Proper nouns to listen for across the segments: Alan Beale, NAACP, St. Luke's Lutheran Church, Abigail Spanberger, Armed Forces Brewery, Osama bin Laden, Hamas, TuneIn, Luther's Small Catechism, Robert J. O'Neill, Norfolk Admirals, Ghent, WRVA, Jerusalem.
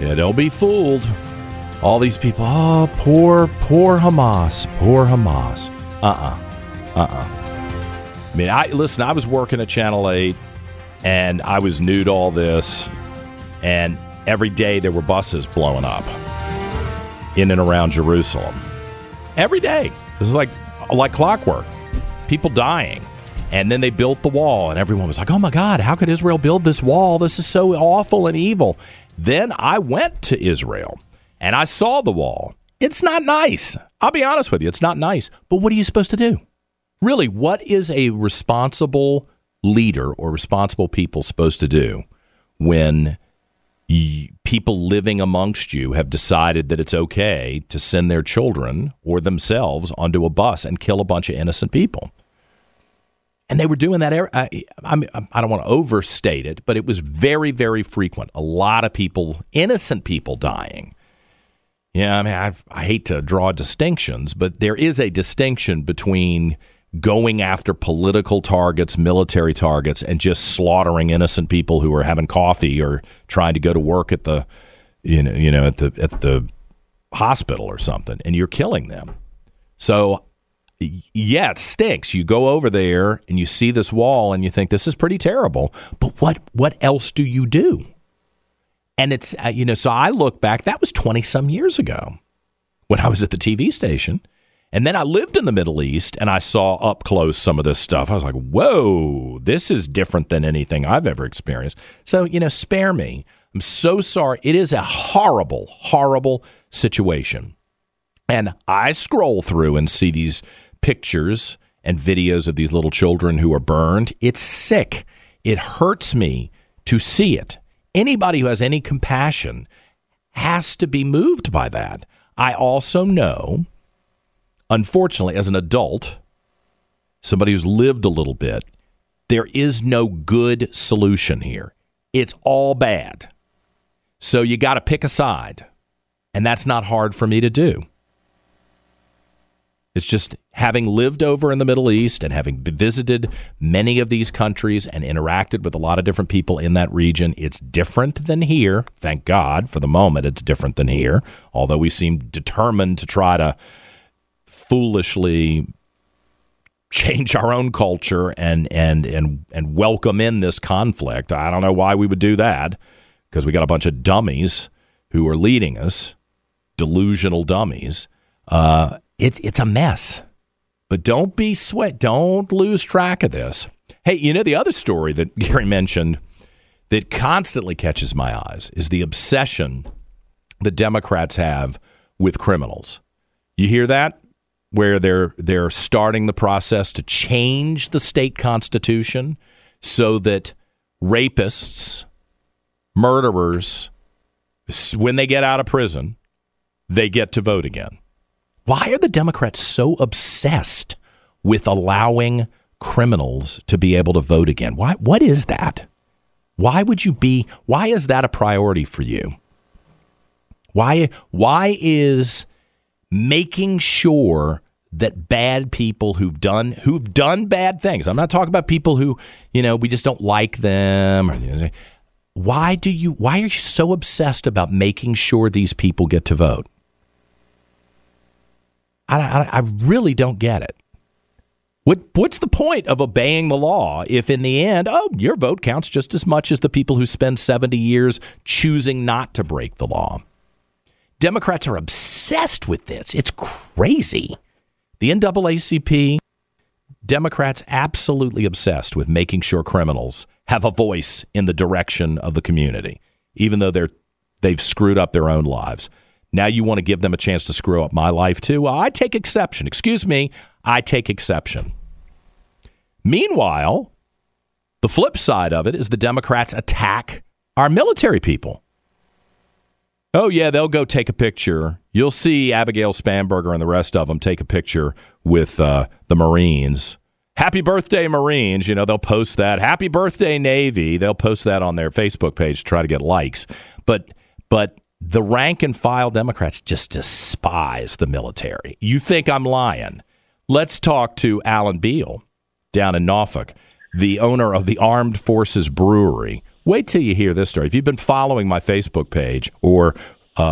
Yeah, don't be fooled. All these people, poor Hamas, I mean, I was working at Channel 8, and I was new to all this, and every day there were buses blowing up in and around Jerusalem. Every day. It was like clockwork. People dying. And then they built the wall, and everyone was like, oh, my God, how could Israel build this wall? This is so awful and evil. Then I went to Israel, and I saw the wall. It's not nice. I'll be honest with you. It's not nice. But what are you supposed to do? Really, what is a responsible leader or responsible people supposed to do when people living amongst you have decided that it's okay to send their children or themselves onto a bus and kill a bunch of innocent people? And they were doing that. I don't want to overstate it, but it was very, very frequent. A lot of people, innocent people dying. Yeah, I mean, I hate to draw distinctions, but there is a distinction between going after political targets, military targets, and just slaughtering innocent people who are having coffee or trying to go to work at the, at the hospital or something, and you're killing them. So. Yeah, it stinks. You go over there and you see this wall and you think this is pretty terrible. But what else do you do? And it's, so I look back, that was 20 some years ago when I was at the TV station. And then I lived in the Middle East and I saw up close some of this stuff. I was like, whoa, this is different than anything I've ever experienced. So, spare me. I'm so sorry. It is a horrible, horrible situation. And I scroll through and see these pictures and videos of these little children who are burned. It's sick. It hurts me to see it. Anybody who has any compassion has to be moved by that. I also know, unfortunately, as an adult, somebody who's lived a little bit, there is no good solution here. It's all bad. So you got to pick a side. And that's not hard for me to do. It's just having lived over in the Middle East and having visited many of these countries and interacted with a lot of different people in that region, it's different than here. Thank God, for the moment, it's different than here, although we seem determined to try to foolishly change our own culture and welcome in this conflict. I don't know why we would do that, because we got a bunch of dummies who are leading us, delusional dummies. It's a mess, but don't be sweat. Don't lose track of this. Hey, the other story that Gary mentioned that constantly catches my eyes is the obsession the Democrats have with criminals. You hear that? Where they're starting the process to change the state constitution so that rapists, murderers, when they get out of prison, they get to vote again. Why are the Democrats so obsessed with allowing criminals to be able to vote again? Why? What is that? Why is that a priority for you? Why is making sure that bad people who've done bad things? I'm not talking about people who, we just don't like them. Why are you so obsessed about making sure these people get to vote? I really don't get it. What's the point of obeying the law if in the end, your vote counts just as much as the people who spend 70 years choosing not to break the law? Democrats are obsessed with this. It's crazy. The NAACP, Democrats absolutely obsessed with making sure criminals have a voice in the direction of the community, even though they've screwed up their own lives. Now you want to give them a chance to screw up my life, too? Well, I take exception. Excuse me, I take exception. Meanwhile, the flip side of it is the Democrats attack our military people. Oh, yeah, they'll go take a picture. You'll see Abigail Spanberger and the rest of them take a picture with the Marines. Happy birthday, Marines. You know, they'll post that. Happy birthday, Navy. They'll post that on their Facebook page to try to get likes. But the rank and file Democrats just despise the military. You think I'm lying? Let's talk to Alan Beale down in Norfolk, the owner of the Armed Forces Brewery. Wait till you hear this story. If you've been following my Facebook page or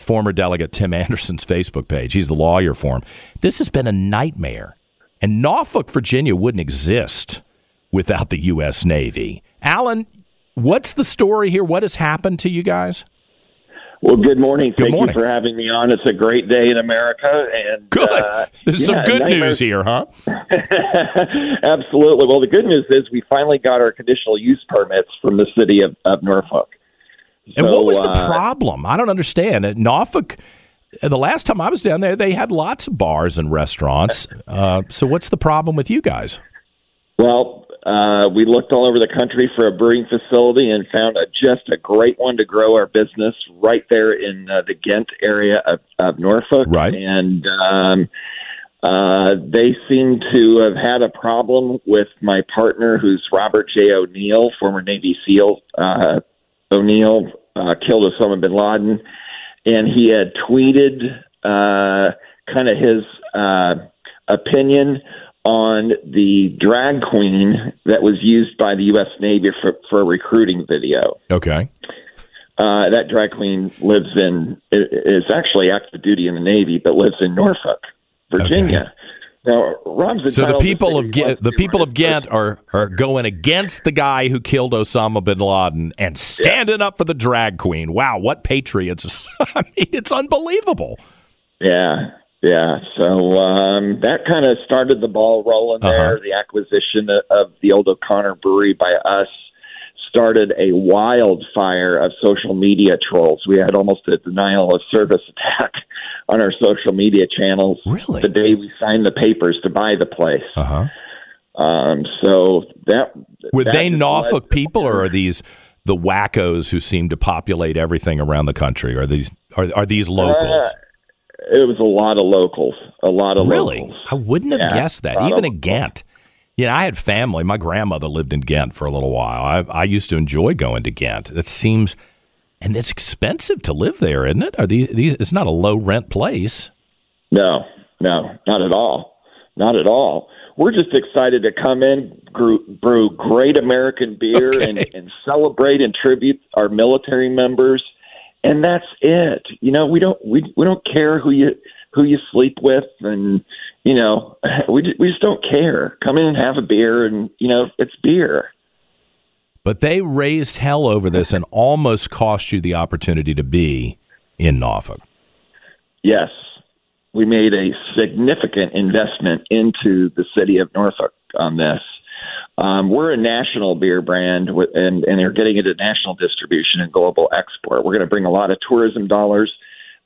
former Delegate Tim Anderson's Facebook page, he's the lawyer for him, this has been a nightmare. And Norfolk, Virginia wouldn't exist without the U.S. Navy. Alan, what's the story here? What has happened to you guys? Well, good morning. Thank you for having me on. It's a great day in America. And good. There's some good news here, huh? Absolutely. Well, the good news is we finally got our conditional use permits from the city of Norfolk. So, and what was the problem? I don't understand. At Norfolk, the last time I was down there, they had lots of bars and restaurants. So what's the problem with you guys? Well, we looked all over the country for a brewing facility and found just a great one to grow our business right there in the Ghent area of Norfolk. Right. And they seem to have had a problem with my partner, who's Robert J. O'Neill, former Navy SEAL. O'Neill killed Osama bin Laden. And he had tweeted kind of his opinion on the drag queen that was used by the U.S. Navy for a recruiting video. Okay. That drag queen is actually active duty in the Navy, but lives in Norfolk, Virginia. Okay. Now, Rob's entitled the people of Ghent are going against the guy who killed Osama bin Laden and standing up for the drag queen. Wow, what patriots. I mean, it's unbelievable. Yeah. Yeah, so that kind of started the ball rolling there. Uh-huh. The acquisition of the old O'Connor Brewery by us started a wildfire of social media trolls. We had almost a denial of service attack on our social media channels. Really? The day we signed the papers to buy the place. Uh-huh. So that... Were they Norfolk people, or are these the wackos who seem to populate everything around the country? Are these locals? It was a lot of locals. Really? I wouldn't have guessed that, even in Ghent. Yeah, I had family. My grandmother lived in Ghent for a little while. I used to enjoy going to Ghent. And it's expensive to live there, isn't it? It's not a low rent place. No, not at all. Not at all. We're just excited to come in, brew great American beer, and celebrate and tribute our military members. And that's it. You know, we don't care who you sleep with, and you know, we just don't care. Come in and have a beer, and you know, it's beer. But they raised hell over this and almost cost you the opportunity to be in Norfolk. Yes, we made a significant investment into the city of Norfolk on this. We're a national beer brand, and they're getting into national distribution and global export. We're going to bring a lot of tourism dollars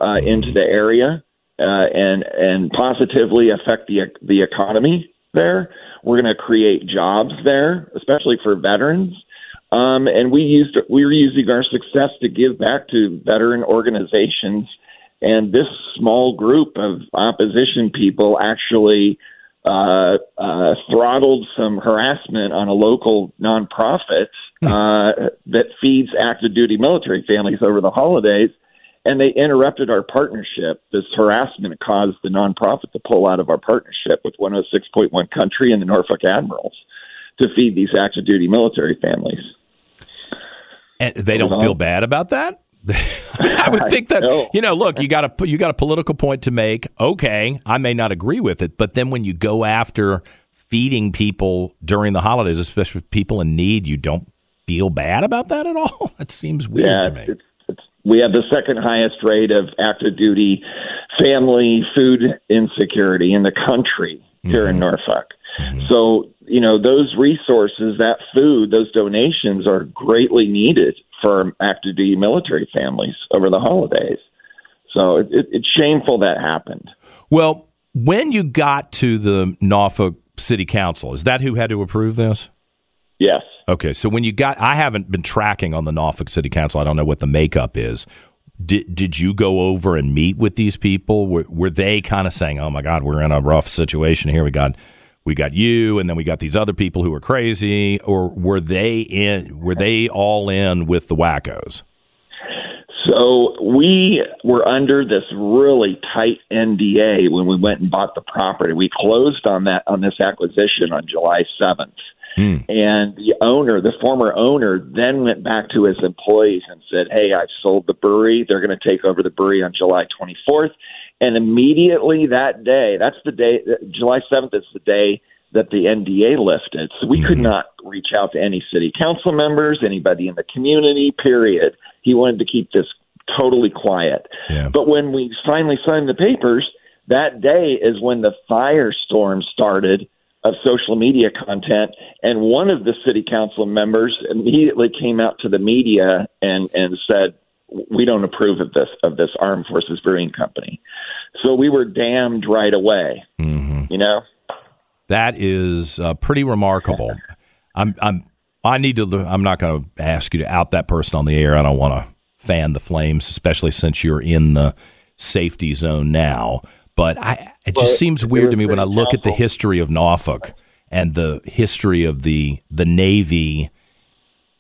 into the area and positively affect the economy there. We're going to create jobs there, especially for veterans. And we're using our success to give back to veteran organizations. And this small group of opposition people actually throttled some harassment on a local nonprofit that feeds active duty military families over the holidays, and they interrupted our partnership. This harassment caused the nonprofit to pull out of our partnership with 106.1 Country and the Norfolk Admirals to feed these active duty military families. And they don't feel bad about that? I would think that, you know, look, you got a political point to make. Okay, I may not agree with it, but then when you go after feeding people during the holidays, especially people in need. You don't feel bad about that at all? It seems weird to me. We have the second highest rate of active duty family food insecurity in the country here in Norfolk. So, you know, those resources, that food, those donations are greatly needed for active duty military families over the holidays. So it's shameful that happened. Well, when you got to the Norfolk City Council, is that who had to approve this? Yes. Okay, so when you got, I haven't been tracking on the Norfolk City Council. I don't know what the makeup is. Did you go over and meet with these people? Were they kind of saying, "Oh my God, we're in a rough situation here. We got you, and then we got these other people who are crazy," or were they in? Were they all in with the wackos? So we were under this really tight NDA when we went and bought the property. We closed on that, on this acquisition, on July 7th. And the owner, the former owner, then went back to his employees and said, "Hey, I've sold the brewery. They're going to take over the brewery on July 24th. And immediately that day, that's the day, July 7th is the day that the NDA lifted. So we could not reach out to any city council members, anybody in the community, period. He wanted to keep this totally quiet. Yeah. But when we finally signed the papers, that day is when the firestorm started of social media content, and one of the city council members immediately came out to the media and said, "We don't approve of this Armed Forces Brewing Company." So we were damned right away. You know, that is pretty remarkable. I'm not going to ask you to out that person on the air. I don't want to fan the flames, especially since you're in the safety zone now. But it just seems weird to me when I look at the history of Norfolk and the history of the Navy.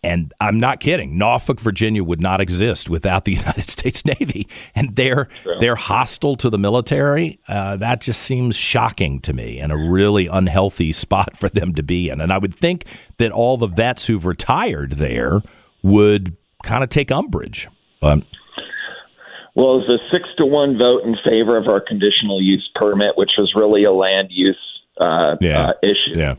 And I'm not kidding. Norfolk, Virginia would not exist without the United States Navy. And they're hostile to the military. That just seems shocking to me, and a really unhealthy spot for them to be in. And I would think that all the vets who've retired there would kind of take umbrage. Well, it was a 6-1 vote in favor of our conditional use permit, which was really a land use issue. Yeah.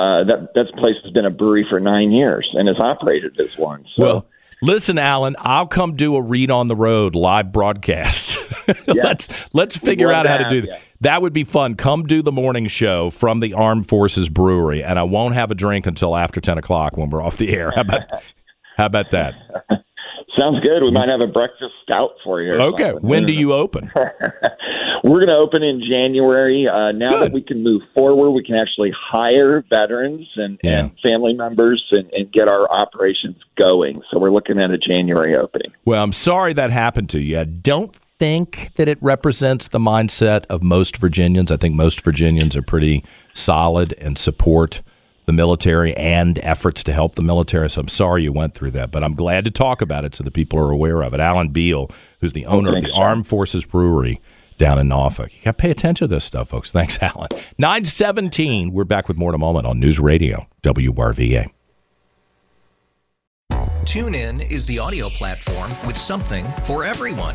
That place has been a brewery for 9 years and has operated as one. So. Well, listen, Alan, I'll come do a read on the road live broadcast. Let's figure out how to do that. Yeah. That would be fun. Come do the morning show from the Armed Forces Brewery, and I won't have a drink until after 10 o'clock when we're off the air. How about that? Sounds good. We might have a breakfast stout for you. Okay. Something. When do you open? We're going to open in January. That we can move forward, we can actually hire veterans and family members and get our operations going. So we're looking at a January opening. Well, I'm sorry that happened to you. I don't think that it represents the mindset of most Virginians. I think most Virginians are pretty solid and support the military and efforts to help the military. So I'm sorry you went through that, but I'm glad to talk about it so that people are aware of it. Alan Beale, who's the owner of the Armed Forces Brewery down in Norfolk. You got to pay attention to this stuff, folks. Thanks, Alan. 9:17. We're back with more in a moment on News Radio WRVA. TuneIn is the audio platform with something for everyone.